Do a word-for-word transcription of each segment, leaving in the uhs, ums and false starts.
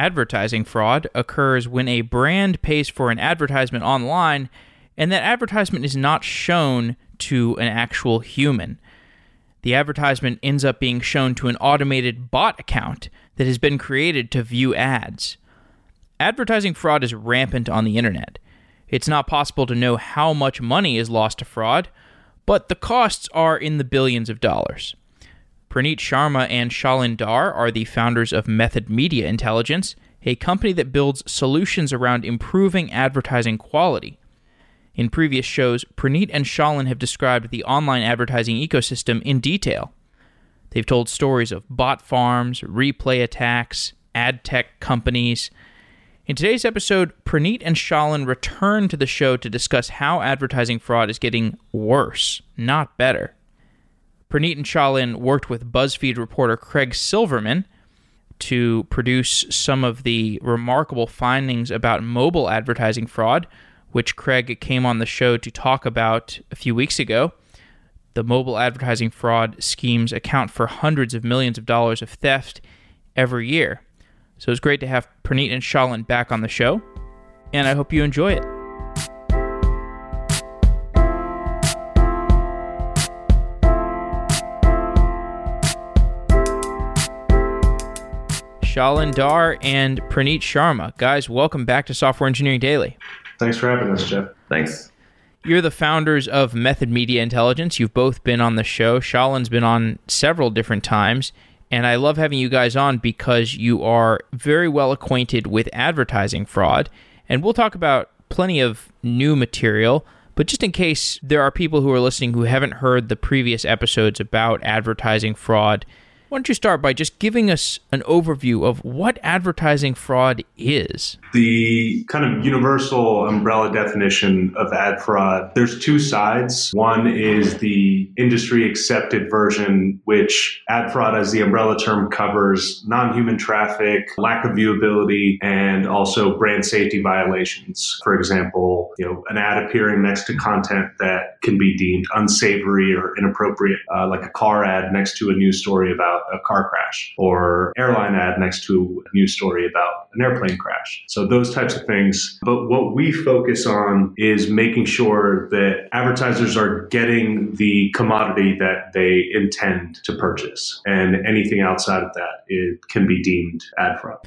advertising fraud occurs when a brand pays for an advertisement online and that advertisement is not shown to an actual human. The advertisement ends up being shown to an automated bot account that has been created to view ads. Advertising fraud is rampant on the internet. It's not possible to know how much money is lost to fraud, but the costs are in the billions of dollars. Praneet Sharma and Shailin Dhar are the founders of Method Media Intelligence, a company that builds solutions around improving advertising quality. In previous shows, Praneet and Shailin have described the online advertising ecosystem in detail. They've told stories of bot farms, replay attacks, ad tech companies. In today's episode, Praneet and Shailin return to the show to discuss how advertising fraud is getting worse, not better. Praneet and Shailin worked with BuzzFeed reporter Craig Silverman to produce some of the remarkable findings about mobile advertising fraud, which Craig came on the show to talk about a few weeks ago. The mobile advertising fraud schemes account for hundreds of millions of dollars of theft every year. So it's great to have Praneet and Shailin back on the show, and I hope you enjoy it. Shailin Dhar and Praneet Sharma. Guys, welcome back to Software Engineering Daily. Thanks for having us, Jeff. Thanks. You're the founders of Method Media Intelligence. You've both been on the show. Shailin's been on several different times. And I love having you guys on because you are very well acquainted with advertising fraud. And we'll talk about plenty of new material, but just in case there are people who are listening who haven't heard the previous episodes about advertising fraud, why don't you start by just giving us an overview of what advertising fraud is? The kind of universal umbrella definition of ad fraud, there's two sides. One is the industry accepted version, which ad fraud as the umbrella term covers non-human traffic, lack of viewability, and also brand safety violations. For example, you know, an ad appearing next to content that can be deemed unsavory or inappropriate, uh, like a car ad next to a news story about a car crash, or airline ad next to a news story about an airplane crash. So those types of things. But what we focus on is making sure that advertisers are getting the commodity that they intend to purchase. And anything outside of that, it can be deemed ad fraud.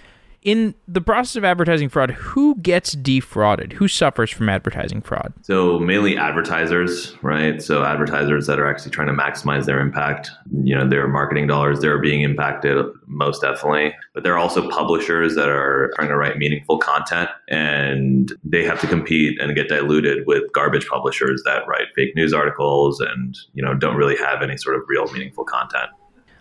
In the process of advertising fraud, who gets defrauded? Who suffers from advertising fraud? So mainly advertisers, right? So advertisers that are actually trying to maximize their impact, you know, their marketing dollars, they're being impacted most definitely. But there are also publishers that are trying to write meaningful content, and they have to compete and get diluted with garbage publishers that write fake news articles and, you know, don't really have any sort of real meaningful content.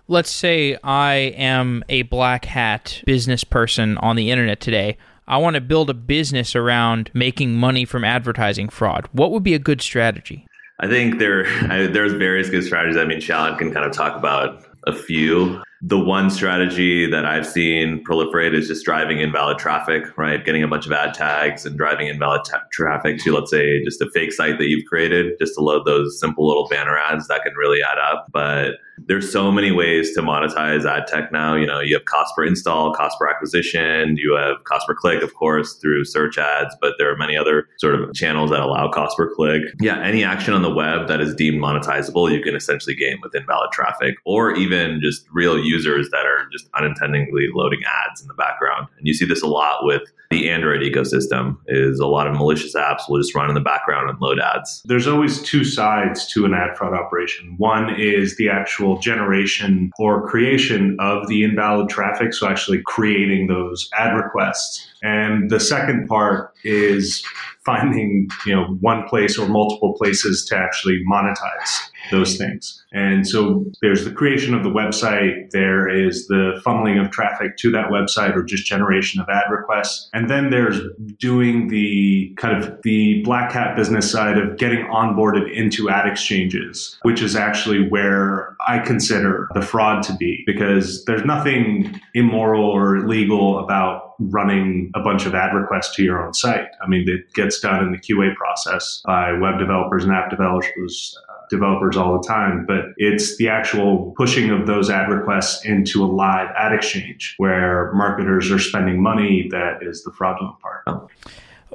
Let's say I am a black hat business person on the internet today. I want to build a business around making money from advertising fraud. What would be a good strategy? I think there I, there's various good strategies. I mean, Shailin can kind of talk about a few. The one strategy that I've seen proliferate is just driving invalid traffic, right? Getting a bunch of ad tags and driving invalid t- traffic to, let's say, just a fake site that you've created, just to load those simple little banner ads that can really add up. But there's so many ways to monetize ad tech now. You know, you have cost per install, cost per acquisition, you have cost per click, of course, through search ads, but there are many other sort of channels that allow cost per click. Yeah, any action on the web that is deemed monetizable, you can essentially gain with invalid traffic, or even just real use users that are just unintentionally loading ads in the background. And you see this a lot with the Android ecosystem, is a lot of malicious apps will just run in the background and load ads. There's always two sides to an ad fraud operation. One is the actual generation or creation of the invalid traffic, so actually creating those ad requests. And the second part is finding, you know, one place or multiple places to actually monetize those things. And so there's the creation of the website, there is the funneling of traffic to that website or just generation of ad requests. And then there's doing the kind of the black hat business side of getting onboarded into ad exchanges, which is actually where I consider the fraud to be, because there's nothing immoral or illegal about running a bunch of ad requests to your own site. site. I mean, it gets done in the Q A process by web developers and app developers uh, developers all the time, but it's the actual pushing of those ad requests into a live ad exchange where marketers are spending money that is the fraudulent part.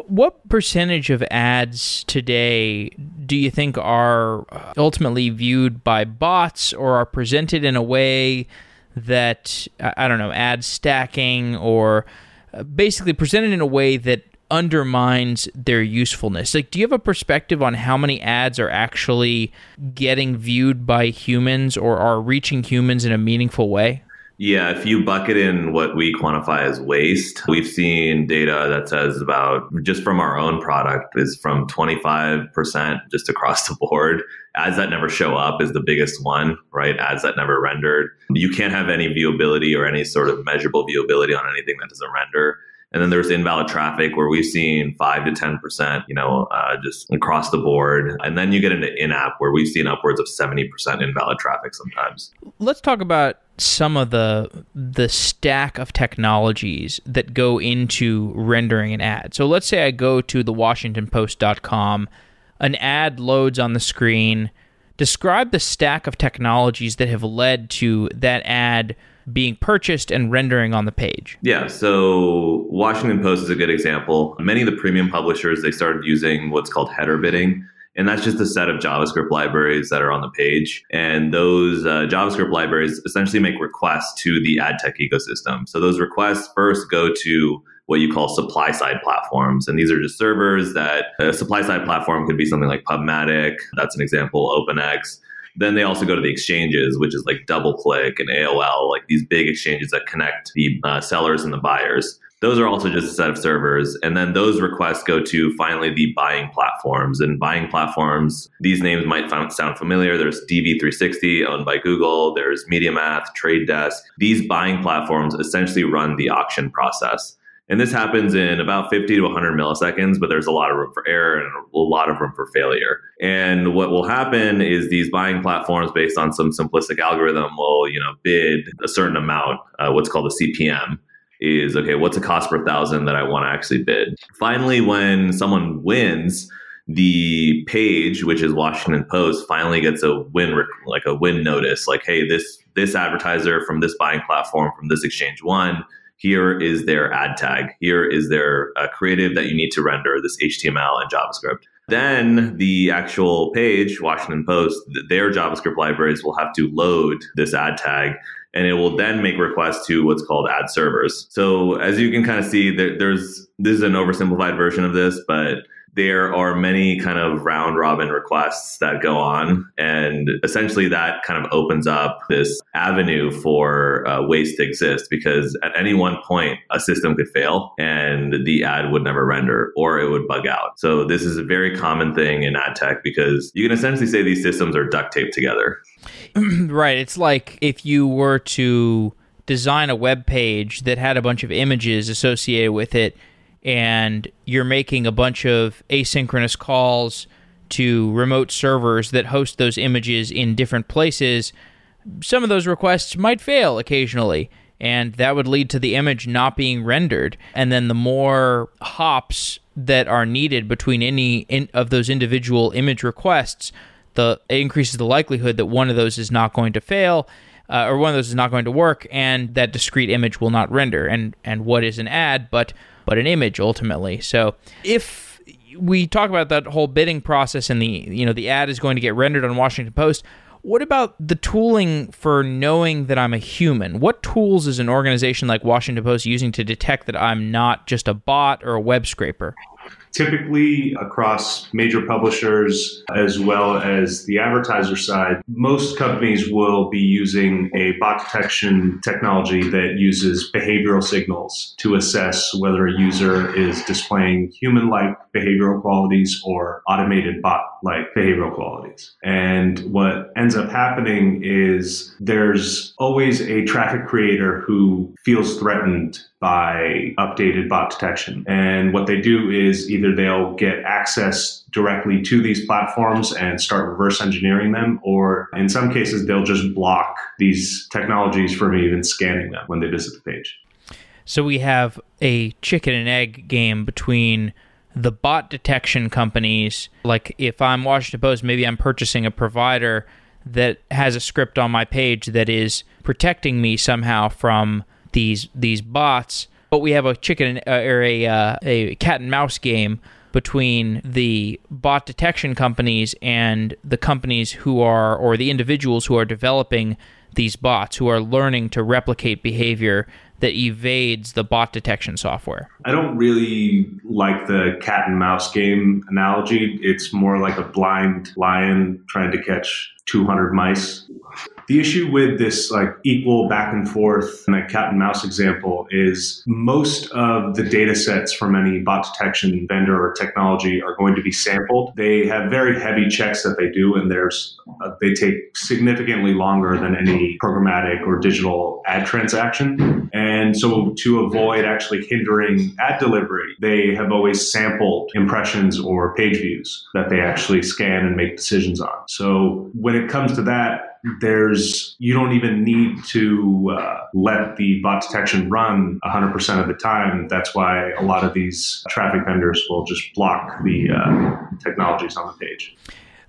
What percentage of ads today do you think are ultimately viewed by bots or are presented in a way that, I don't know, ad stacking or basically presented in a way that undermines their usefulness? Like, do you have a perspective on how many ads are actually getting viewed by humans or are reaching humans in a meaningful way? Yeah, if you bucket in what we quantify as waste, we've seen data that says about, just from our own product, is from twenty-five percent just across the board. Ads that never show up is the biggest one, right? Ads that never rendered. You can't have any viewability or any sort of measurable viewability on anything that doesn't render. And then there's invalid traffic where we've seen five to ten percent, you know, uh, just across the board. And then you get into in-app where we've seen upwards of seventy percent invalid traffic sometimes. Let's talk about some of the the stack of technologies that go into rendering an ad. So let's say I go to the Washington Post dot com, an ad loads on the screen. Describe the stack of technologies that have led to that ad being purchased and rendering on the page. Yeah, so Washington Post is a good example. Many of the premium publishers, they started using what's called header bidding, and that's just a set of JavaScript libraries that are on the page. And those uh, JavaScript libraries essentially make requests to the ad tech ecosystem. So those requests first go to what you call supply side platforms. And these are just servers that a supply side platform could be something like PubMatic. That's an example, OpenX. Then they also go to the exchanges, which is like DoubleClick and A O L, like these big exchanges that connect the uh, sellers and the buyers. Those are also just a set of servers. And then those requests go to finally the buying platforms. And buying platforms, these names might sound familiar. There's D V three sixty owned by Google. There's MediaMath, TradeDesk. These buying platforms essentially run the auction process. And this happens in about fifty to one hundred milliseconds, but there's a lot of room for error and a lot of room for failure. And what will happen is these buying platforms, based on some simplistic algorithm, will, you know, bid a certain amount, uh, what's called a C P M. Is, okay, what's a cost per thousand that I want to actually bid? Finally, when someone wins, the page, which is Washington Post, finally gets a win, like a win notice, like, hey, this this advertiser from this buying platform from this exchange won. Here is their ad tag. Here is their uh, creative that you need to render, this H T M L and JavaScript. Then the actual page, Washington Post, their JavaScript libraries will have to load this ad tag, and it will then make requests to what's called ad servers. So as you can kind of see, there, there's this is an oversimplified version of this, but there are many kind of round robin requests that go on. And essentially that kind of opens up this avenue for uh, waste to exist, because at any one point a system could fail and the ad would never render or it would bug out. So this is a very common thing in ad tech because you can essentially say these systems are duct taped together. Right. It's like if you were to design a web page that had a bunch of images associated with it, and you're making a bunch of asynchronous calls to remote servers that host those images in different places, some of those requests might fail occasionally, and that would lead to the image not being rendered. And then the more hops that are needed between any in- of those individual image requests, the it increases the likelihood that one of those is not going to fail, uh, or one of those is not going to work, and that discrete image will not render. And and what is an ad, but... but an image ultimately. So if we talk about that whole bidding process and the, you know, the ad is going to get rendered on Washington Post, what about the tooling for knowing that I'm a human? What tools is an organization like Washington Post using to detect that I'm not just a bot or a web scraper? Typically across major publishers as well as the advertiser side, most companies will be using a bot detection technology that uses behavioral signals to assess whether a user is displaying human-like behavioral qualities or automated bot-like behavioral qualities. And what ends up happening is there's always a traffic creator who feels threatened by updated bot detection. And what they do is either they'll get access directly to these platforms and start reverse engineering them, or in some cases, they'll just block these technologies from even scanning them when they visit the page. So we have a chicken and egg game between the bot detection companies, like if I'm Washington Post, maybe I'm purchasing a provider that has a script on my page that is protecting me somehow from these these bots, but we have a chicken uh, or a uh, a cat and mouse game between the bot detection companies and the companies who are, or the individuals who are developing these bots, who are learning to replicate behavior that evades the bot detection software. I don't really like the cat and mouse game analogy. It's more like a blind lion trying to catch two hundred mice. The issue with this like equal back and forth in that cat and mouse example is most of the data sets from any bot detection vendor or technology are going to be sampled. They have very heavy checks that they do, and there's uh, they take significantly longer than any programmatic or digital ad transaction. And so to avoid actually hindering ad delivery, they have always sampled impressions or page views that they actually scan and make decisions on. So when it comes to that, There's you don't even need to uh, let the bot detection run one hundred percent of the time. That's why a lot of these traffic vendors will just block the uh, technologies on the page.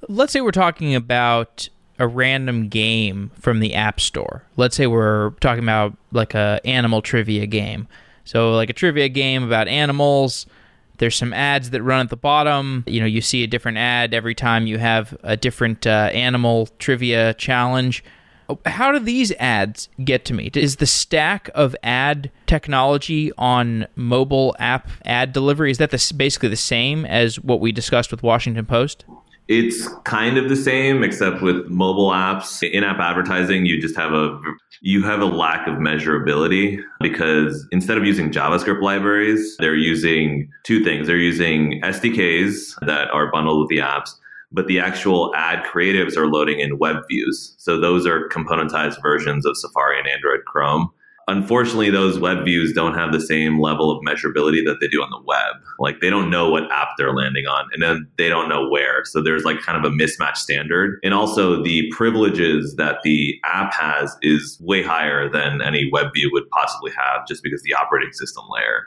Let's say we're talking about a random game from the App Store. Let's say we're talking about like a animal trivia game. So like a trivia game about animals. There's some ads that run at the bottom. You know, you see a different ad every time you have a different uh, animal trivia challenge. How do these ads get to me? Is the stack of ad technology on mobile app ad delivery, is that the, basically the same as what we discussed with Washington Post? It's kind of the same, except with mobile apps. In-app advertising, you just have a you have a lack of measurability because instead of using JavaScript libraries, they're using two things. They're using S D Ks that are bundled with the apps, but the actual ad creatives are loading in web views. So those are componentized versions of Safari and Android Chrome. Unfortunately, those web views don't have the same level of measurability that they do on the web. Like they don't know what app they're landing on, and then they don't know where. So there's like kind of a mismatch standard. And also the privileges that the app has is way higher than any web view would possibly have just because the operating system layer.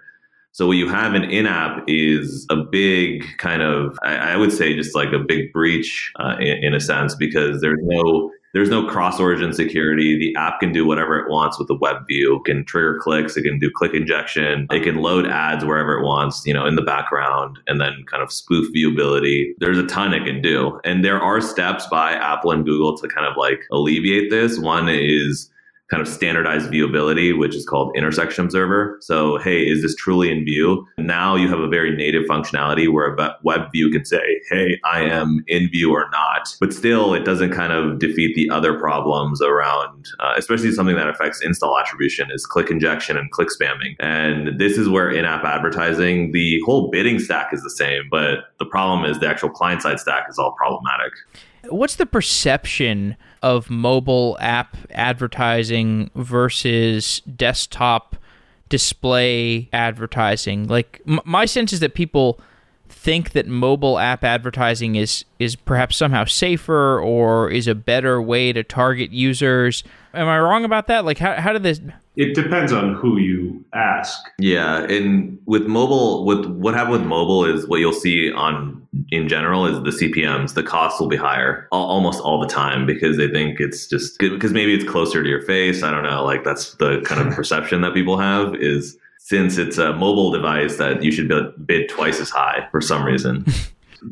So what you have in in-app is a big kind of, I, I would say just like a big breach uh, in, in a sense, because there's no... There's no cross-origin security. The app can do whatever it wants with the web view. It can trigger clicks. It can do click injection. It can load ads wherever it wants, you know, in the background, and then kind of spoof viewability. There's a ton it can do. And there are steps by Apple and Google to kind of like alleviate this. One is kind of standardized viewability, which is called intersection observer. So, hey, is this truly in view? Now you have a very native functionality where a web view can say, hey, I am in view or not. But still, it doesn't kind of defeat the other problems around, uh, especially something that affects install attribution is click injection and click spamming. And this is where in-app advertising, the whole bidding stack is the same, but the problem is the actual client-side stack is all problematic. What's the perception of mobile app advertising versus desktop display advertising? Like m- my sense is that people think that mobile app advertising is is perhaps somehow safer or is a better way to target users. Am I wrong about that? Like how how did this... It depends on who you ask. Yeah, and with mobile, with what happened with mobile is what you'll see on in general is the C P Ms, the costs will be higher all, almost all the time because they think it's just because maybe it's closer to your face. I don't know, like that's the kind of perception that people have is since it's a mobile device that you should bid, bid twice as high for some reason.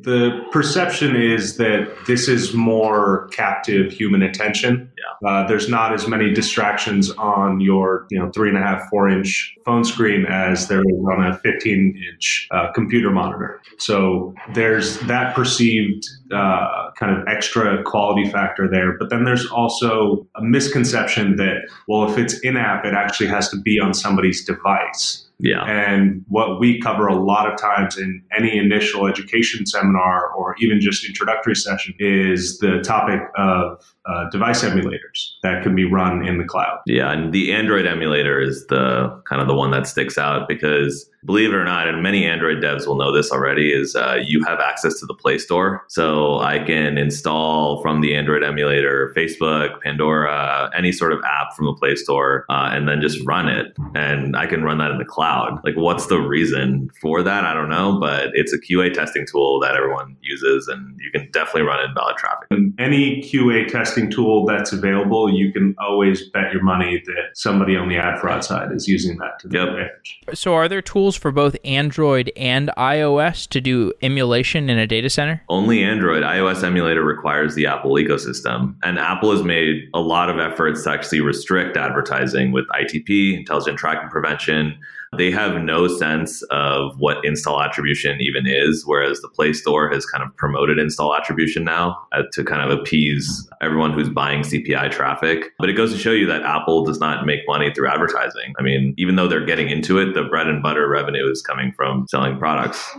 The perception is that this is more captive human attention. Yeah. Uh, there's not as many distractions on your, you know, three and a half, four inch phone screen as there is on a fifteen inch uh, computer monitor. So there's that perceived uh, kind of extra quality factor there. But then there's also a misconception that, well, if it's in-app, it actually has to be on somebody's device. Yeah. And what we cover a lot of times in any initial education seminar or even just introductory session is the topic of uh, device emulators that can be run in the cloud. Yeah. And the Android emulator is the kind of the one that sticks out because believe it or not, and many Android devs will know this already, is uh, you have access to the Play Store. So I can install from the Android emulator, Facebook, Pandora, any sort of app from the Play Store, uh, and then just run it. And I can run that in the cloud. Like, what's the reason for that? I don't know, but it's a Q A testing tool that everyone uses, and you can definitely run invalid traffic. And any Q A testing tool that's available, you can always bet your money that somebody on the ad fraud side is using that to their yep. advantage. So are there tools for both Android and iOS to do emulation in a data center? Only Android. iOS emulator requires the Apple ecosystem. And Apple has made a lot of efforts to actually restrict advertising with I T P, Intelligent Tracking Prevention. They have no sense of what install attribution even is, whereas the Play Store has kind of promoted install attribution now uh, to kind of appease everyone who's buying C P I traffic. But it goes to show you that Apple does not make money through advertising. I mean, even though they're getting into it, the bread and butter revenue is coming from selling products.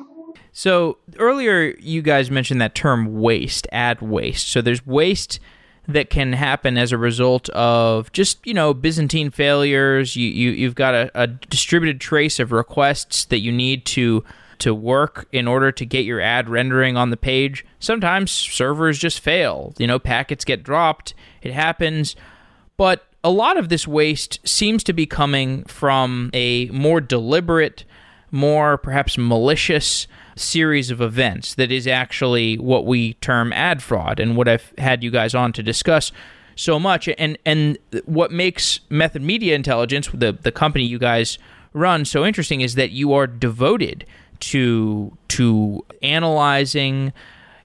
So earlier, you guys mentioned that term waste, ad waste. So there's waste that can happen as a result of just, you know, Byzantine failures. You, you, you've got a, a distributed trace of requests that you need to to work in order to get your ad rendering on the page. Sometimes servers just fail. You know, packets get dropped. It happens. But a lot of this waste seems to be coming from a more deliberate, more perhaps malicious series of events that is actually what we term ad fraud, and what I've had you guys on to discuss so much. And and what makes Method Media Intelligence, the, the company you guys run, so interesting is that you are devoted to, to analyzing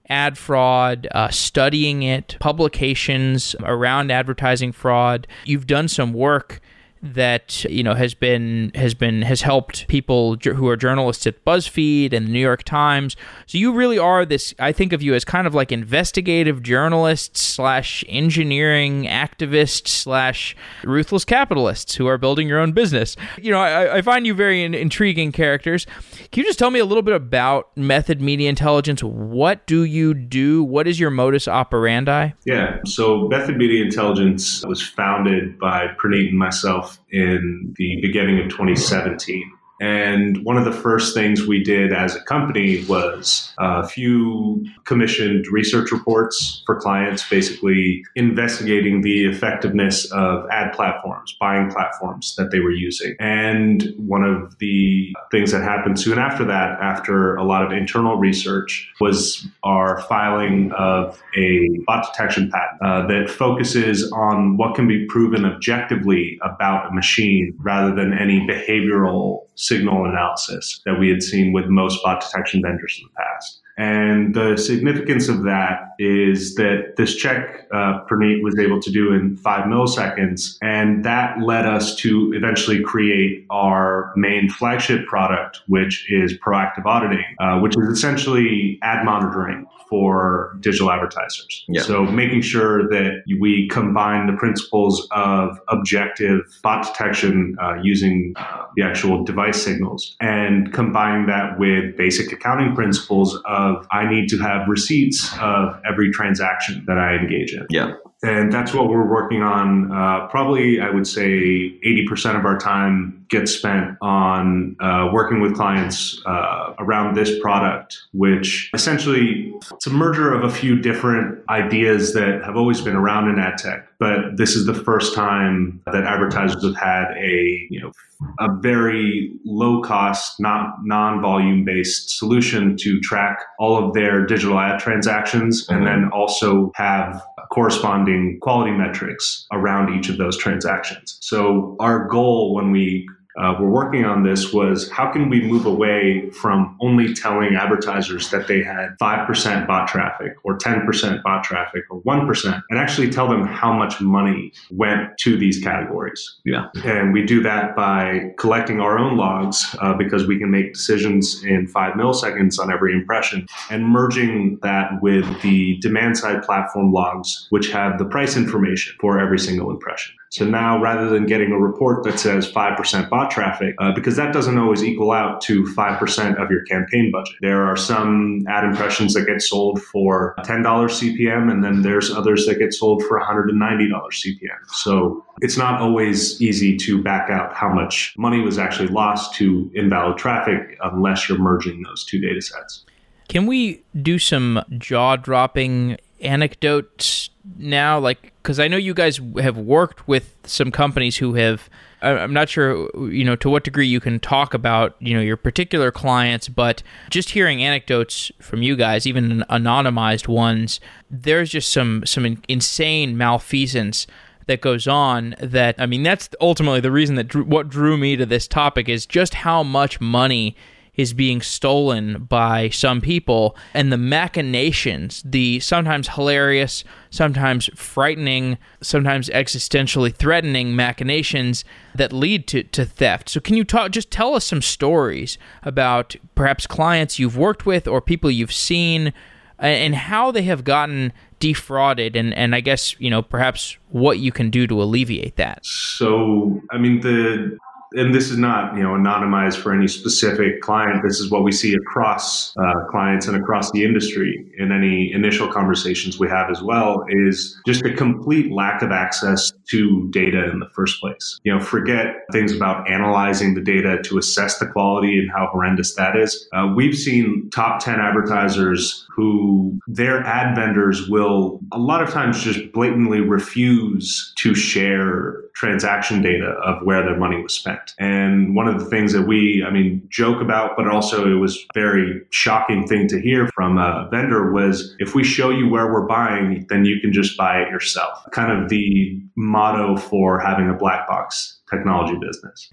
ad fraud, uh, studying it, publications around advertising fraud. You've done some work that, you know, has been has been has helped people who are journalists at BuzzFeed and the New York Times. So you really are this, I think of you as kind of like investigative journalists slash engineering activists slash ruthless capitalists who are building your own business. You know, I, I find you very in, intriguing characters. Can you just tell me a little bit about Method Media Intelligence? What do you do? What is your modus operandi? Yeah, so Method Media Intelligence was founded by Praneet and myself in the beginning of twenty seventeen. And one of the first things we did as a company was a few commissioned research reports for clients, basically investigating the effectiveness of ad platforms, buying platforms that they were using. And one of the things that happened soon after that, after a lot of internal research, was our filing of a bot detection patent uh, that focuses on what can be proven objectively about a machine rather than any behavioral signal analysis that we had seen with most bot detection vendors in the past. And the significance of that is that this check uh, Praneet was able to do in five milliseconds. And that led us to eventually create our main flagship product, which is proactive auditing, uh, which is essentially ad monitoring for digital advertisers. Yeah. So making sure that we combine the principles of objective bot detection uh, using uh, the actual device signals and combining that with basic accounting principles of I need to have receipts of every transaction that I engage in. Yeah. And that's what we're working on. Uh, probably, I would say eighty percent of our time gets spent on uh, working with clients uh, around this product, which essentially it's a merger of a few different ideas that have always been around in ad tech. But this is the first time that advertisers have had a, you know, a very low cost, not non-volume based solution to track all of their digital ad transactions and then also have corresponding quality metrics around each of those transactions. So our goal when we uh, were working on this was how can we move away from only telling advertisers that they had five percent bot traffic or ten percent bot traffic or one percent and actually tell them how much money went to these categories. Yeah. And we do that by collecting our own logs uh, because we can make decisions in five milliseconds on every impression and merging that with the demand side platform logs, which have the price information for every single impression. So now rather than getting a report that says five percent bot traffic, uh, because that doesn't always equal out to five percent of your campaign budget. There are some ad impressions that get sold for ten dollars C P M, and then there's others that get sold for one hundred ninety dollars C P M. So it's not always easy to back out how much money was actually lost to invalid traffic unless you're merging those two data sets. Can we do some jaw-dropping anecdotes now? Like, because I know you guys have worked with some companies who have, I'm not sure, you know, to what degree you can talk about, you know, your particular clients, but just hearing anecdotes from you guys, even anonymized ones, there's just some some insane malfeasance that goes on that, I mean, that's ultimately the reason that drew, what drew me to this topic is just how much money is being stolen by some people, and the machinations, the sometimes hilarious, sometimes frightening, sometimes existentially threatening machinations that lead to, to theft. So can you talk, just tell us some stories about perhaps clients you've worked with or people you've seen and how they have gotten defrauded, and, and I guess, you know, perhaps what you can do to alleviate that? So, I mean, the... And this is not, you know, anonymized for any specific client. This is what we see across uh, clients and across the industry in any initial conversations we have as well, is just a complete lack of access to data in the first place. You know, forget things about analyzing the data to assess the quality and how horrendous that is. Uh, we've seen top ten advertisers who their ad vendors will a lot of times just blatantly refuse to share transaction data of where their money was spent. And one of the things that we, I mean, joke about, but also it was a very shocking thing to hear from a vendor was, if we show you where we're buying, then you can just buy it yourself. Kind of the motto for having a black box technology business.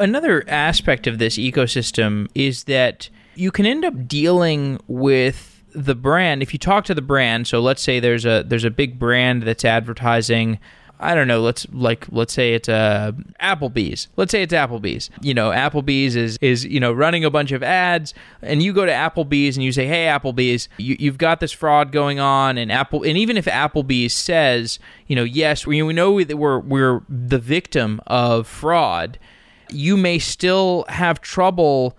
Another aspect of this ecosystem is that you can end up dealing with the brand. If you talk to the brand, so let's say there's a there's a big brand that's advertising, I don't know, let's like let's say it's uh, Applebee's. Let's say it's Applebee's. You know, Applebee's is, is, you know, running a bunch of ads, and you go to Applebee's and you say, "Hey, Applebee's, you, you've got this fraud going on." And Apple, and even if Applebee's says, you know, yes, we, we know that we're we're the victim of fraud, you may still have trouble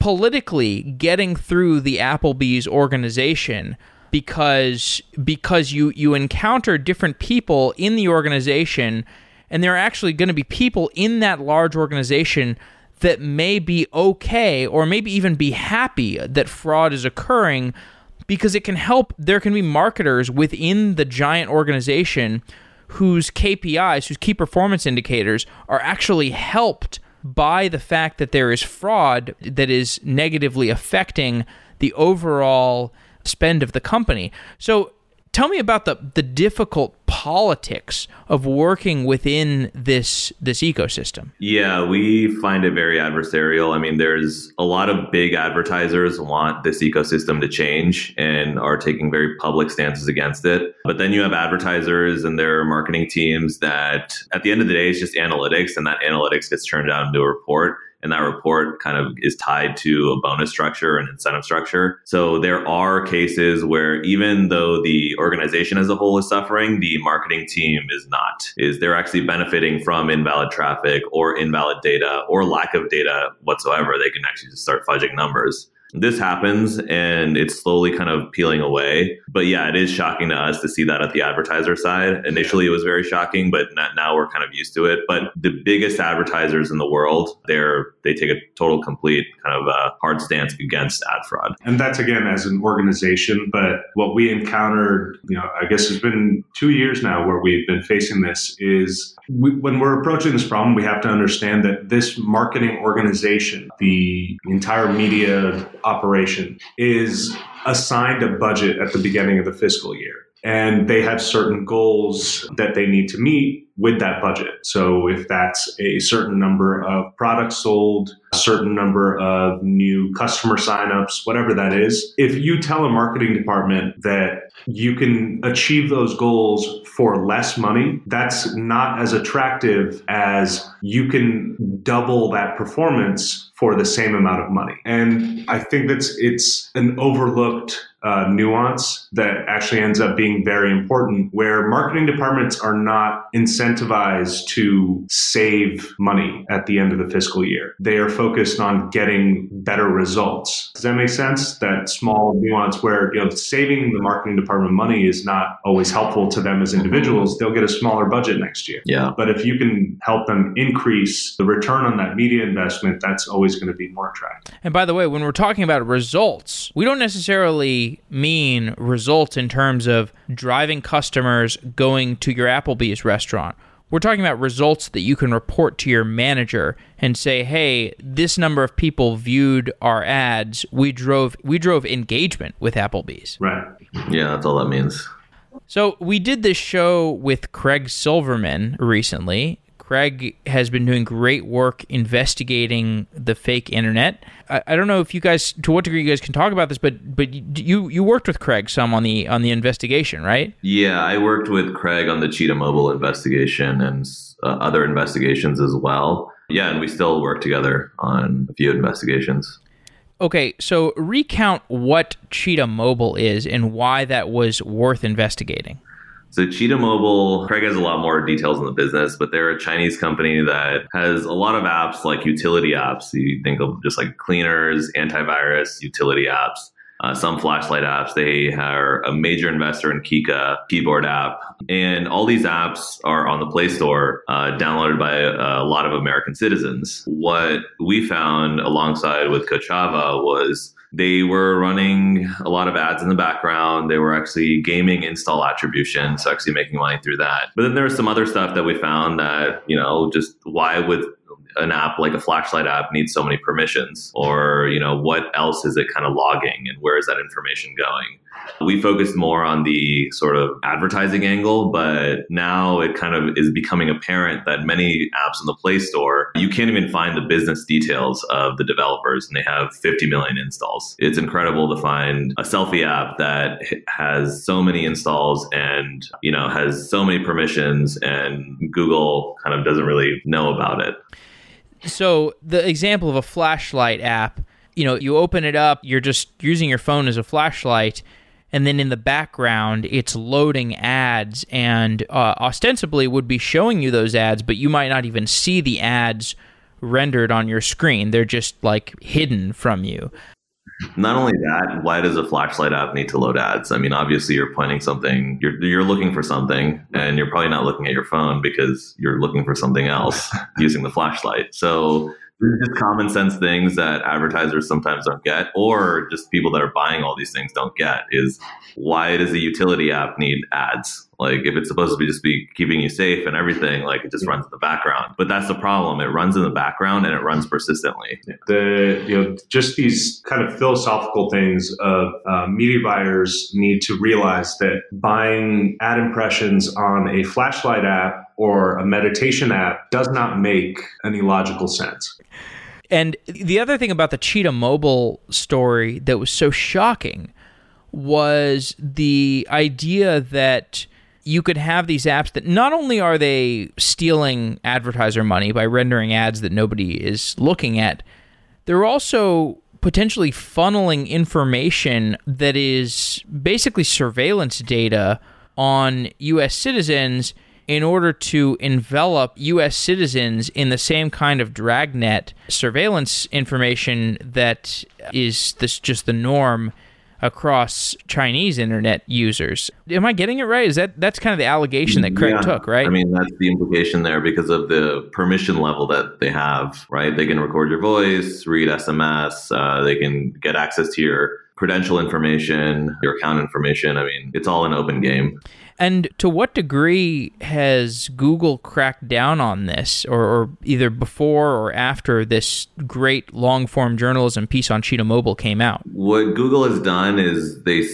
politically getting through the Applebee's organization, because because you, you encounter different people in the organization, and there are actually going to be people in that large organization that may be okay or maybe even be happy that fraud is occurring, because it can help. There can be marketers within the giant organization whose K P Is, whose key performance indicators, are actually helped by the fact that there is fraud that is negatively affecting the overall spend of the company. So tell me about the, the difficult politics of working within this this ecosystem. Yeah, we find it very adversarial. I mean, there's a lot of big advertisers want this ecosystem to change and are taking very public stances against it. But then you have advertisers and their marketing teams that at the end of the day, it's just analytics, and that analytics gets turned out into a report. And that report kind of is tied to a bonus structure and incentive structure. So there are cases where even though the organization as a whole is suffering, the marketing team is not. Is they're actually benefiting from invalid traffic or invalid data or lack of data whatsoever. They can actually just start fudging numbers. This happens, and it's slowly kind of peeling away. But yeah, it is shocking to us to see that at the advertiser side. Initially, it was very shocking, but not, now we're kind of used to it. But the biggest advertisers in the world, they're they take a total, complete kind of a hard stance against ad fraud. And that's, again, as an organization. But what we encountered, you know, I guess it's been two years now where we've been facing this, is we, when we're approaching this problem, we have to understand that this marketing organization, the entire media operation, is assigned a budget at the beginning of the fiscal year. And they have certain goals that they need to meet with that budget. So if that's a certain number of products sold, a certain number of new customer signups, whatever that is, if you tell a marketing department that you can achieve those goals for less money, that's not as attractive as you can double that performance for the same amount of money. And I think that's it's an overlooked uh, nuance that actually ends up being very important, where marketing departments are not incentivized to save money at the end of the fiscal year. They are focused on getting better results. Does that make sense? That small nuance where, you know, saving the marketing department money is not always helpful to them as individuals. They'll get a smaller budget next year. Yeah. But if you can help them increase the return on that media investment, that's always going to be more attractive. And by the way, when we're talking about results, we don't necessarily mean results in terms of driving customers going to your Applebee's restaurant. We're talking about results that you can report to your manager and say, hey, this number of people viewed our ads. We drove we drove engagement with Applebee's. Right. Yeah, that's all that means. So we did this show with Craig Silverman recently. Craig has been doing great work investigating the fake internet. I, I don't know if you guys, to what degree you guys can talk about this, but but you you worked with Craig some on the on the investigation, right? Yeah, I worked with Craig on the Cheetah Mobile investigation and uh, other investigations as well. Yeah, and we still work together on a few investigations. Okay, so recount what Cheetah Mobile is and why that was worth investigating. So Cheetah Mobile, Craig has a lot more details on the business, but they're a Chinese company that has a lot of apps like utility apps. You think of just like cleaners, antivirus, utility apps, uh, some flashlight apps. They are a major investor in Kika, keyboard app. And all these apps are on the Play Store, uh, downloaded by a, a lot of American citizens. What we found alongside with Kochava was they were running a lot of ads in the background. They were actually gaming install attribution, so actually making money through that. But then there was some other stuff that we found that, you know, just why would an app like a flashlight app needs so many permissions, or, you know, what else is it kind of logging and where is that information going? We focused more on the sort of advertising angle, but now it kind of is becoming apparent that many apps in the Play Store, you can't even find the business details of the developers, and they have fifty million installs. It's incredible to find a selfie app that has so many installs and, you know, has so many permissions, and Google kind of doesn't really know about it. So the example of a flashlight app, you know, you open it up, you're just using your phone as a flashlight, and then in the background, it's loading ads and uh, ostensibly would be showing you those ads, but you might not even see the ads rendered on your screen. They're just like hidden from you. Not only that, why does a flashlight app need to load ads? I mean, obviously you're pointing something, you're you're looking for something, and you're probably not looking at your phone because you're looking for something else using the flashlight. So just common sense things that advertisers sometimes don't get, or just people that are buying all these things don't get, is why does a utility app need ads? Like, if it's supposed to be just be keeping you safe and everything, like, it just runs in the background. But that's the problem. It runs in the background and it runs persistently. The, you know, just these kind of philosophical things of uh, media buyers need to realize that buying ad impressions on a flashlight app or a meditation app does not make any logical sense. And the other thing about the Cheetah Mobile story that was so shocking was the idea that you could have these apps that not only are they stealing advertiser money by rendering ads that nobody is looking at, they're also potentially funneling information that is basically surveillance data on U S citizens in order to envelop U S citizens in the same kind of dragnet surveillance information that is this just the norm across Chinese internet users. Am I getting it right? Is that that's kind of the allegation that Craig yeah. took, right? I mean, that's the implication there because of the permission level that they have, right? They can record your voice, read S M S, uh, they can get access to your credential information, your account information. I mean, it's all an open game. And to what degree has Google cracked down on this, or, or either before or after this great long-form journalism piece on Cheetah Mobile came out? What Google has done is they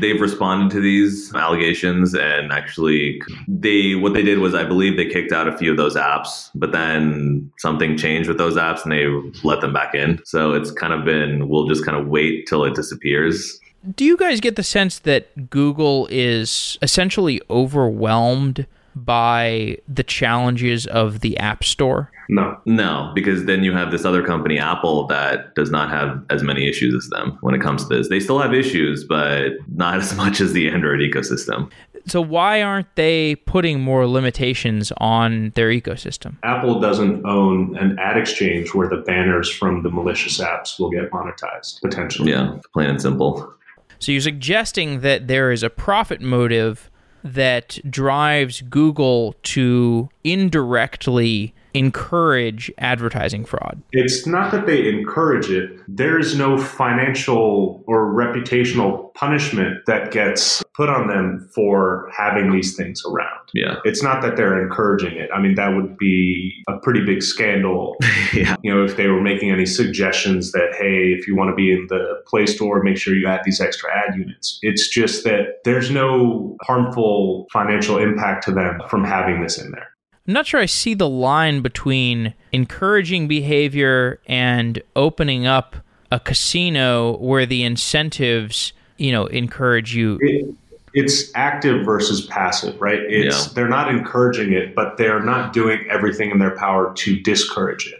they've responded to these allegations, and actually, they what they did was, I believe, they kicked out a few of those apps, but then something changed with those apps, and they let them back in. So it's kind of been, we'll just kind of wait till it disappears. Do you guys get the sense that Google is essentially overwhelmed by the challenges of the App Store? No, no, because then you have this other company, Apple, that does not have as many issues as them when it comes to this. They still have issues, but not as much as the Android ecosystem. So why aren't they putting more limitations on their ecosystem? Apple doesn't own an ad exchange where the banners from the malicious apps will get monetized, potentially. Yeah, plain and simple. So you're suggesting that there is a profit motive that drives Google to indirectly encourage advertising fraud. It's not that they encourage it. There is no financial or reputational punishment that gets put on them for having these things around. Yeah. It's not that they're encouraging it. I mean, that would be a pretty big scandal. Yeah. You know, if they were making any suggestions that, hey, if you want to be in the Play Store, make sure you add these extra ad units. It's just that there's no harmful financial impact to them from having this in there. I'm not sure I see the line between encouraging behavior and opening up a casino where the incentives, you know, encourage you. It, it's active versus passive, right? It's yeah. They're not encouraging it, but they're not doing everything in their power to discourage it.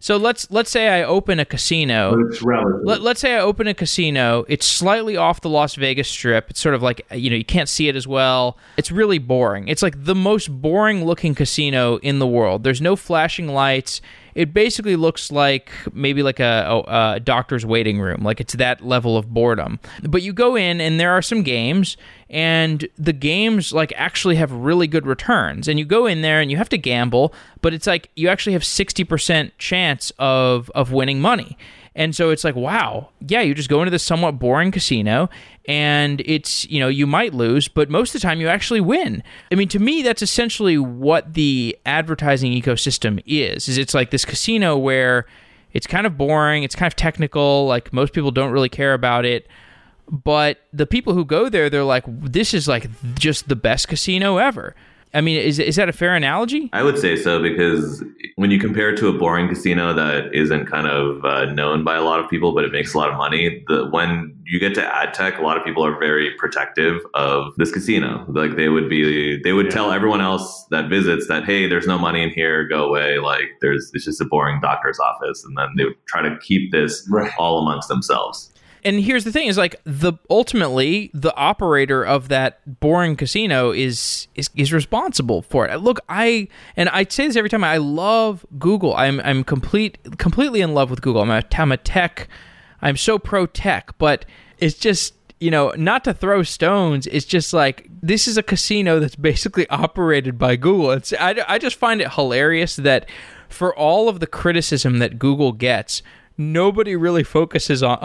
So let's let's say I open a casino. But it's relative. Let, let's say I open a casino. It's slightly off the Las Vegas Strip. It's sort of like, you know, you can't see it as well. It's really boring. It's like the most boring looking casino in the world. There's no flashing lights. It basically looks like maybe like a, a, a doctor's waiting room. Like it's that level of boredom. But you go in and there are some games, and the games like actually have really good returns. And you go in there and you have to gamble, but it's like you actually have sixty percent chance of of winning money. And so it's like, wow, yeah, you just go into this somewhat boring casino and it's, you know, you might lose, but most of the time you actually win. I mean, to me, that's essentially what the advertising ecosystem is, is it's like this casino where it's kind of boring, it's kind of technical, like most people don't really care about it. But the people who go there, they're like, this is like just the best casino ever. I mean, is is that a fair analogy? I would say so, because when you compare it to a boring casino that isn't kind of uh, known by a lot of people, but it makes a lot of money, the, when you get to ad tech, a lot of people are very protective of this casino. Like they would be, they would yeah. tell everyone else that visits that, hey, there's no money in here, go away. Like there's, it's just a boring doctor's office. And then they would try to keep this right. all amongst themselves. And here's the thing is like the ultimately the operator of that boring casino is, is is responsible for it. Look, I and I say this every time, I love Google. I'm I'm complete completely in love with Google. I'm a, I'm a tech. I'm so pro tech, but it's just, you know, not to throw stones. It's just like this is a casino that's basically operated by Google. It's I, I just find it hilarious that for all of the criticism that Google gets, nobody really focuses on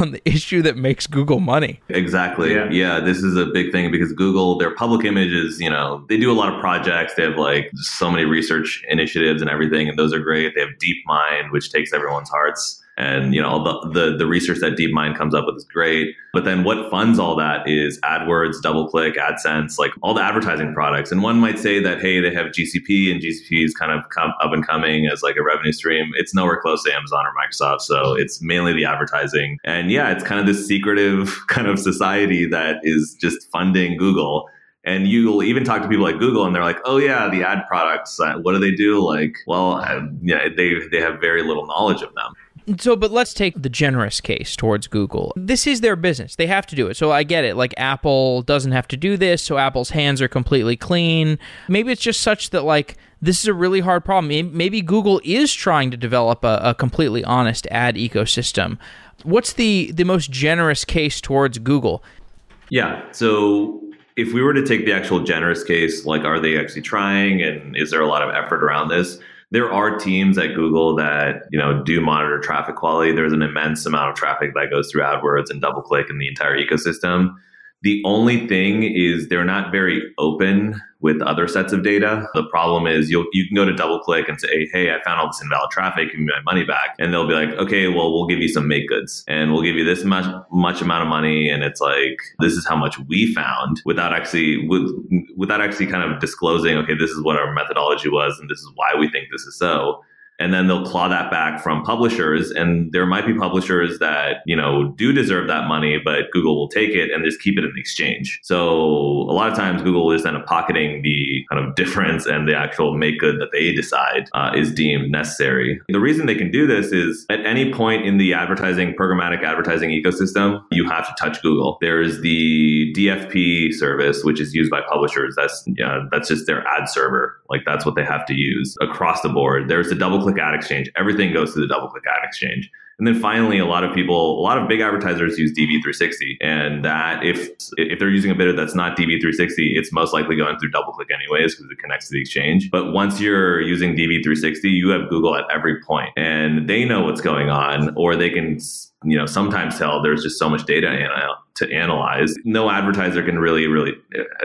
on the issue that makes Google money. Exactly. Yeah. yeah, this is a big thing because Google, their public image is, you know, they do a lot of projects. They have like so many research initiatives and everything, and those are great. They have DeepMind, which takes everyone's hearts. And, you know, the, the the research that DeepMind comes up with is great. But then what funds all that is AdWords, DoubleClick, AdSense, like all the advertising products. And one might say that, hey, they have G C P, and G C P is kind of come up and coming as like a revenue stream. It's nowhere close to Amazon or Microsoft. So it's mainly the advertising. And yeah, it's kind of this secretive kind of society that is just funding Google. And you'll even talk to people like Google and they're like, oh, yeah, the ad products. Uh, what do they do? Like, well, I, yeah, they they have very little knowledge of them. So, but let's take the generous case towards Google. This is their business. They have to do it. So I get it. Like Apple doesn't have to do this. So Apple's hands are completely clean. Maybe it's just such that like this is a really hard problem. Maybe Google is trying to develop a, a completely honest ad ecosystem. What's the, the most generous case towards Google? Yeah. So if we were to take the actual generous case, like are they actually trying and is there a lot of effort around this? There are teams at Google that, you know, do monitor traffic quality. There's an immense amount of traffic that goes through AdWords and DoubleClick and the entire ecosystem. The only thing is they're not very open with other sets of data. The problem is you'll, you can go to DoubleClick and say, hey, I found all this invalid traffic, give me my money back. And they'll be like, okay, well, we'll give you some make goods and we'll give you this much, much amount of money. And it's like, this is how much we found without actually with, without actually kind of disclosing, okay, this is what our methodology was and this is why we think this is so. And then they'll claw that back from publishers. And there might be publishers that, you know, do deserve that money, but Google will take it and just keep it in exchange. So a lot of times Google is then pocketing the kind of difference, and the actual make good that they decide uh, is deemed necessary. The reason they can do this is at any point in the advertising, programmatic advertising ecosystem, you have to touch Google. There is the D F P service, which is used by publishers. That's, you know, that's just their ad server. Like that's what they have to use across the board. There's the DoubleClick ad exchange. Everything goes through the DoubleClick ad exchange. And then finally, a lot of people, a lot of big advertisers use D V three sixty. And that if if they're using a bidder that's not D V three sixty, it's most likely going through DoubleClick anyways because it connects to the exchange. But once you're using D V three sixty, you have Google at every point. And they know what's going on, or they can, you know, sometimes tell there's just so much data anal- to analyze. No advertiser can really, really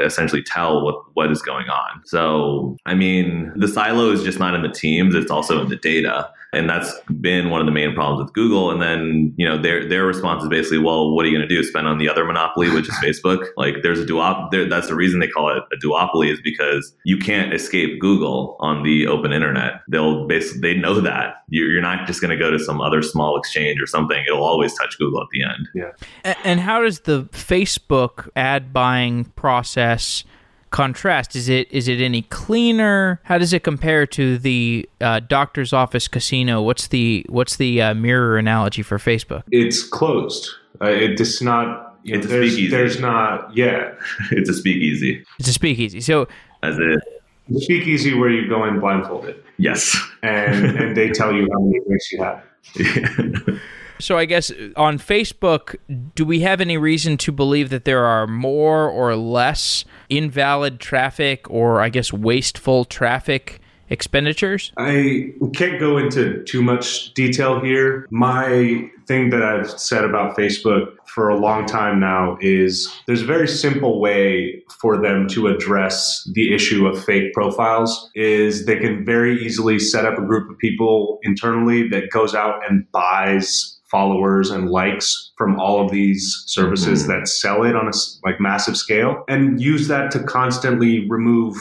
essentially tell what, what is going on. So, I mean, the silo is just not in the teams. It's also in the data. And that's been one of the main problems with Google. And then, you know, their their response is basically, well, what are you going to do? Spend on the other monopoly, which is Facebook? Like there's a duop. There, that's the reason they call it a duopoly, is because you can't escape Google on the open internet. They'll basically, they know that. You're not just going to go to some other small exchange or something. It'll always touch Google at the end. Yeah. And how does the Facebook ad buying process contrast? Is it is it any cleaner? How does it compare to the uh, doctor's office casino? What's the what's the uh, mirror analogy for Facebook? It's closed. Uh, it, it's not. You know, it's a there's, speakeasy. There's not. Yeah. It's a speakeasy. It's a speakeasy. So. That's it. The speakeasy where you go in blindfolded. Yes. And and they tell you how many drinks you have. So I guess on Facebook, do we have any reason to believe that there are more or less invalid traffic or, I guess, wasteful traffic expenditures? I can't go into too much detail here. My thing that I've said about Facebook for a long time now is there's a very simple way for them to address the issue of fake profiles is they can very easily set up a group of people internally that goes out and buys followers and likes from all of these services mm-hmm. that sell it on a like massive scale, and use that to constantly remove,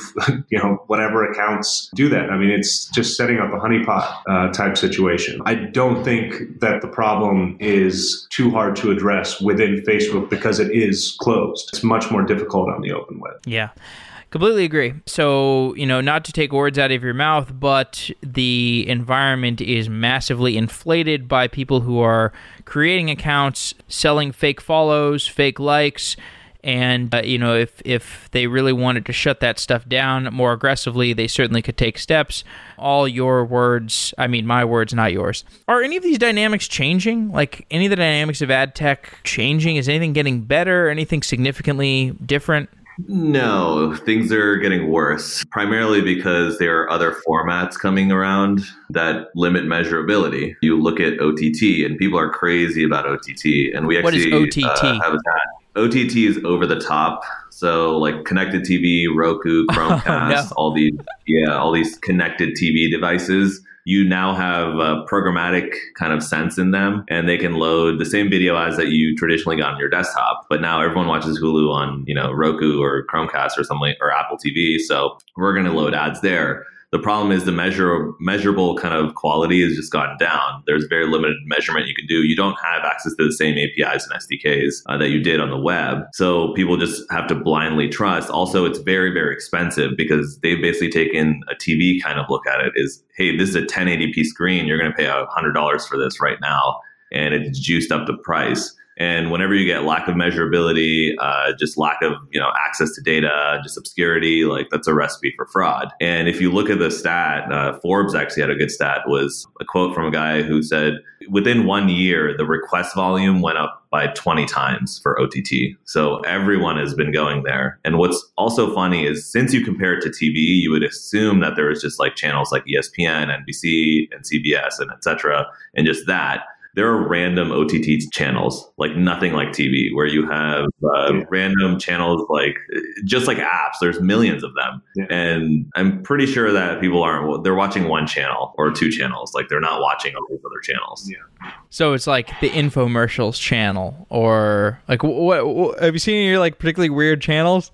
you know, whatever accounts do that. I mean, it's just setting up a honeypot uh, type situation. I don't think that the problem is too hard to address within Facebook because it is closed. It's much more difficult on the open web. Yeah. Completely agree. So, you know, not to take words out of your mouth, but the environment is massively inflated by people who are creating accounts, selling fake follows, fake likes, and, uh, you know, if, if they really wanted to shut that stuff down more aggressively, they certainly could take steps. All your words, I mean, my words, not yours. Are any of these dynamics changing? Like, any of the dynamics of ad tech changing? Is anything getting better? Anything significantly different? No, things are getting worse, primarily because there are other formats coming around that limit measurability. You look at O T T, and people are crazy about O T T. And we actually what is O T T? Uh, have that. O T T is over the top. So like connected T V, Roku, Chromecast, oh, no. all these yeah, all these connected T V devices. You now have a programmatic kind of sense in them, and they can load the same video ads that you traditionally got on your desktop. But now everyone watches Hulu on, you know, Roku or Chromecast or something, or Apple T V. So we're going to load ads there. The problem is the measure, measurable kind of quality has just gone down. There's very limited measurement you can do. You don't have access to the same A P Is and S D Ks uh, that you did on the web. So people just have to blindly trust. Also, it's very, very expensive because they've basically taken a T V kind of look at it is, hey, this is a ten eighty p screen. You're going to pay one hundred dollars for this right now. And it's juiced up the price. And whenever you get lack of measurability, uh, just lack of, you know, access to data, just obscurity, like that's a recipe for fraud. And if you look at the stat, uh, Forbes actually had a good stat, was a quote from a guy who said, within one year, the request volume went up by twenty times for O T T. So everyone has been going there. And what's also funny is since you compare it to T V, you would assume that there was just like channels like E S P N, N B C, and C B S, and et cetera, and just that. There are random O T T channels, like nothing like T V, where you have uh, yeah. random channels, like just like apps. There's millions of them. Yeah. And I'm pretty sure that people aren't, they're watching one channel or two channels. Like they're not watching all these other channels. Yeah. So it's like the infomercials channel or like, what, what have you seen any like particularly weird channels?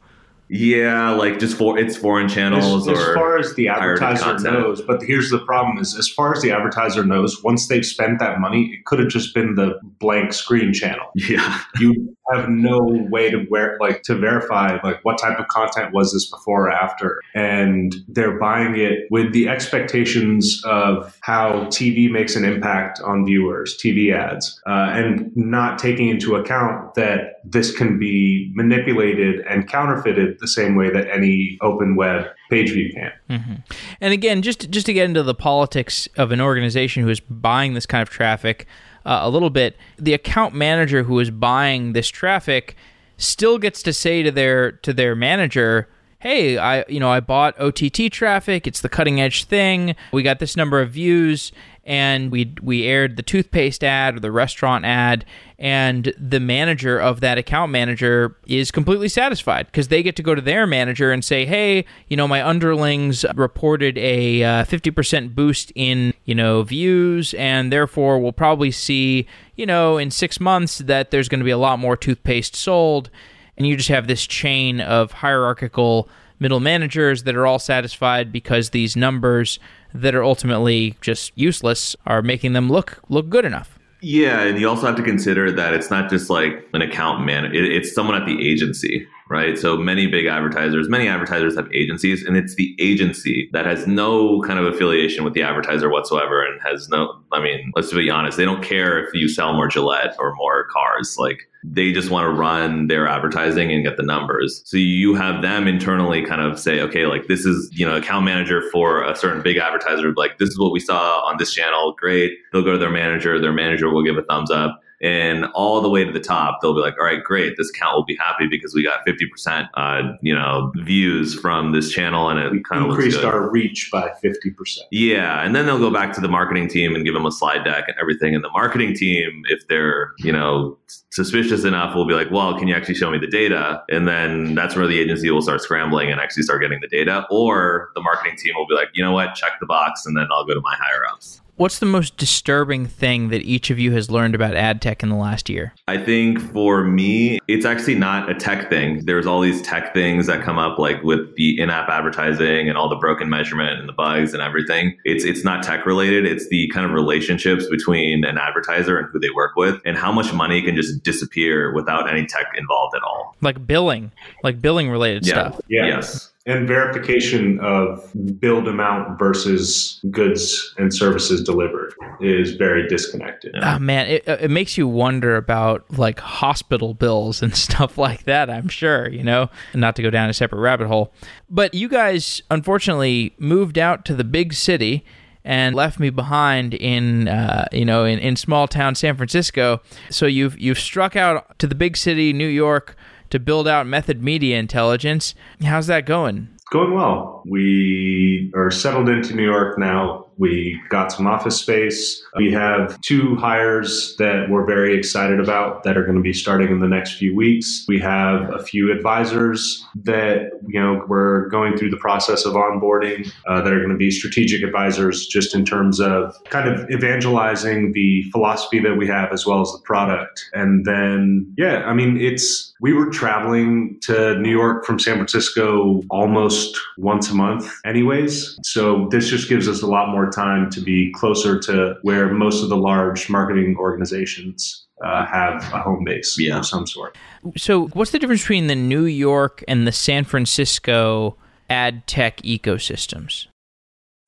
Yeah, like just for it's foreign channels. As, or as far as the advertiser knows, but here's the problem: is as far as the advertiser knows, once they've spent that money, it could have just been the blank screen channel. Yeah, you have no way to where like to verify like what type of content was this before or after, and they're buying it with the expectations of how T V makes an impact on viewers, T V ads, uh, and not taking into account that this can be manipulated and counterfeited the same way that any open web page view can. Mm-hmm. And again, just, just to get into the politics of an organization who is buying this kind of traffic uh, a little bit, the account manager who is buying this traffic still gets to say to their to their manager, hey, I you know I bought O T T traffic. It's the cutting edge thing. We got this number of views, and we we aired the toothpaste ad or the restaurant ad, and the manager of that account manager is completely satisfied because they get to go to their manager and say, hey, you know, my underlings reported a uh, fifty percent boost in, you know, views, and therefore we'll probably see, you know, in six months that there's going to be a lot more toothpaste sold. And you just have this chain of hierarchical middle managers that are all satisfied because these numbers that are ultimately just useless are making them look look good enough. Yeah, and you also have to consider that it's not just like an account manager, it, it's someone at the agency, right? So many big advertisers, many advertisers have agencies, and it's the agency that has no kind of affiliation with the advertiser whatsoever and has no, I mean, let's be honest, they don't care if you sell more Gillette or more cars, like they just want to run their advertising and get the numbers. So you have them internally kind of say, okay, like this is, you know, account manager for a certain big advertiser, like this is what we saw on this channel. Great. They'll go to their manager. Their manager will give a thumbs up. And all the way to the top, they'll be like, all right, great. This account will be happy because we got fifty percent, uh, you know, views from this channel. And it we kind of increased our reach by fifty percent. Yeah. And then they'll go back to the marketing team and give them a slide deck and everything. And the marketing team, if they're, you know, suspicious enough, will be like, well, can you actually show me the data? And then that's where the agency will start scrambling and actually start getting the data. Or the marketing team will be like, you know what, check the box and then I'll go to my higher ups. What's the most disturbing thing that each of you has learned about ad tech in the last year? I think for me, it's actually not a tech thing. There's all these tech things that come up, like with the in-app advertising and all the broken measurement and the bugs and everything. It's it's not tech related. It's the kind of relationships between an advertiser and who they work with and how much money can just disappear without any tech involved at all. Like billing, like billing related yeah. stuff. Yeah. Yes. And verification of billed amount versus goods and services delivered is very disconnected. Oh, man, it, it makes you wonder about like hospital bills and stuff like that, I'm sure, you know, not to go down a separate rabbit hole. But you guys, unfortunately, moved out to the big city and left me behind in, uh, you know, in, in small town San Francisco. So you've you've struck out to the big city, New York, to build out Method Media Intelligence. How's that going? It's going well. We are settled into New York now. We got some office space. We have two hires that we're very excited about that are going to be starting in the next few weeks. We have a few advisors that, you know, we're going through the process of onboarding uh, that are going to be strategic advisors just in terms of kind of evangelizing the philosophy that we have as well as the product. And then, yeah, I mean, it's, we were traveling to New York from San Francisco almost once a month anyways. So this just gives us a lot more time to be closer to where most of the large marketing organizations uh, have a home base yeah. of some sort. So what's the difference between the New York and the San Francisco ad tech ecosystems?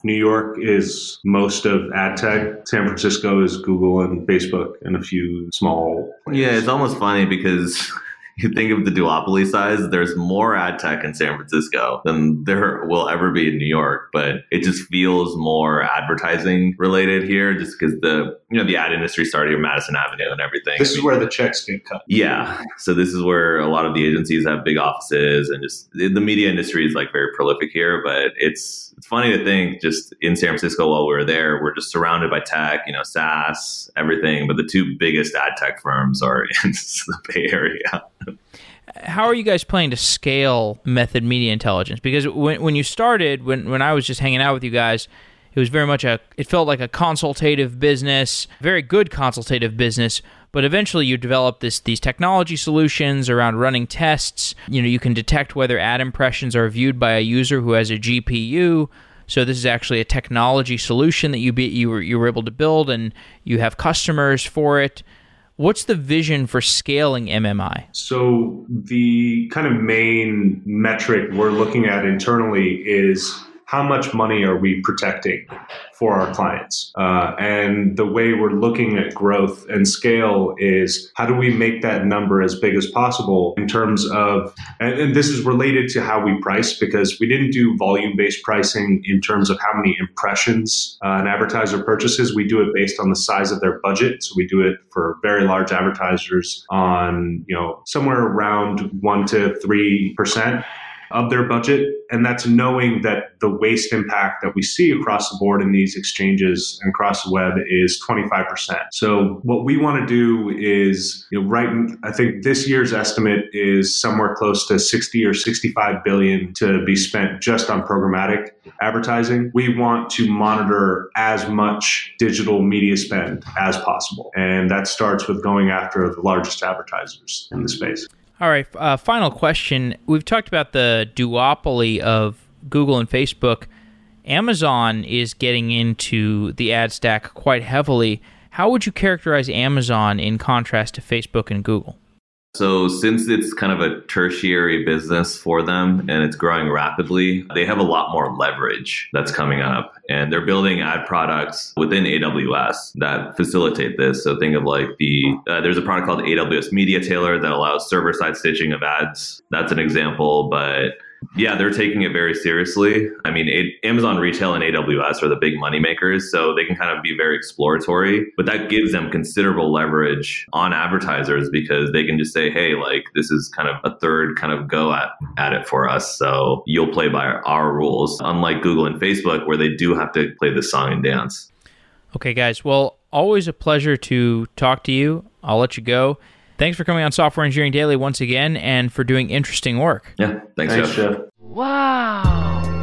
New York is most of ad tech. San Francisco is Google and Facebook and a few small places. Yeah, it's almost funny because you think of the duopoly size, there's more ad tech in San Francisco than there will ever be in New York, but it just feels more advertising related here just because the, you know, the ad industry started in Madison Avenue and everything. This is where the checks get cut. Yeah. So this is where a lot of the agencies have big offices and just the media industry is like very prolific here, but it's, it's funny to think just in San Francisco while we were there, we're just surrounded by tech, you know, SaaS, everything, but the two biggest ad tech firms are in the Bay Area. How are you guys planning to scale Method Media Intelligence? Because when when you started, when, when I was just hanging out with you guys, it It was very much a, it felt like a consultative business, very good consultative business, but eventually you develop this these technology solutions around running tests. You know, you can detect whether ad impressions are viewed by a user who has a G P U. So this is actually a technology solution that you be, you were you were able to build, and you have customers for it. What's the vision for scaling M M I? So the kind of main metric we're looking at internally is how much money are we protecting for our clients? Uh, and the way we're looking at growth and scale is how do we make that number as big as possible in terms of, and, and this is related to how we price, because we didn't do volume-based pricing in terms of how many impressions uh, an advertiser purchases. We do it based on the size of their budget. So we do it for very large advertisers on, you know, somewhere around one to three percent of their budget. And that's knowing that the waste impact that we see across the board in these exchanges and across the web is twenty-five percent. So what we want to do is, you know, right, I think this year's estimate is somewhere close to sixty or sixty-five billion to be spent just on programmatic advertising. We want to monitor as much digital media spend as possible. And that starts with going after the largest advertisers in the space. All right, uh, final question. We've talked about the duopoly of Google and Facebook. Amazon is getting into the ad stack quite heavily. How would you characterize Amazon in contrast to Facebook and Google? So since it's kind of a tertiary business for them and it's growing rapidly, they have a lot more leverage that's coming up. And they're building ad products within A W S that facilitate this. So think of like the, uh, there's a product called A W S Media Tailor that allows server-side stitching of ads. That's an example, but yeah, they're taking it very seriously. I mean, a- Amazon Retail and A W S are the big money makers, so they can kind of be very exploratory, but that gives them considerable leverage on advertisers because they can just say, hey, like this is kind of a third kind of go at, at it for us. So you'll play by our, our rules, unlike Google and Facebook where they do have to play the song and dance. Okay, guys. Well, always a pleasure to talk to you. I'll let you go. Thanks for coming on Software Engineering Daily once again and for doing interesting work. Yeah, thanks, thanks Jeff. Jeff. Wow.